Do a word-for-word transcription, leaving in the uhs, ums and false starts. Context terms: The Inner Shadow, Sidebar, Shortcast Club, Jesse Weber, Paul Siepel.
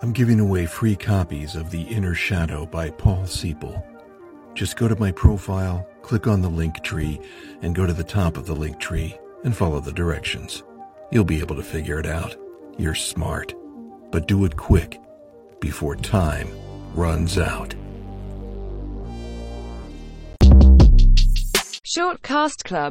I'm giving away free copies of The Inner Shadow by Paul Siepel. Just go to my profile, click on the link tree, and go to the top of the link tree and follow the directions. You'll be able to figure it out. You're smart. But do it quick before time runs out. Shortcast Club.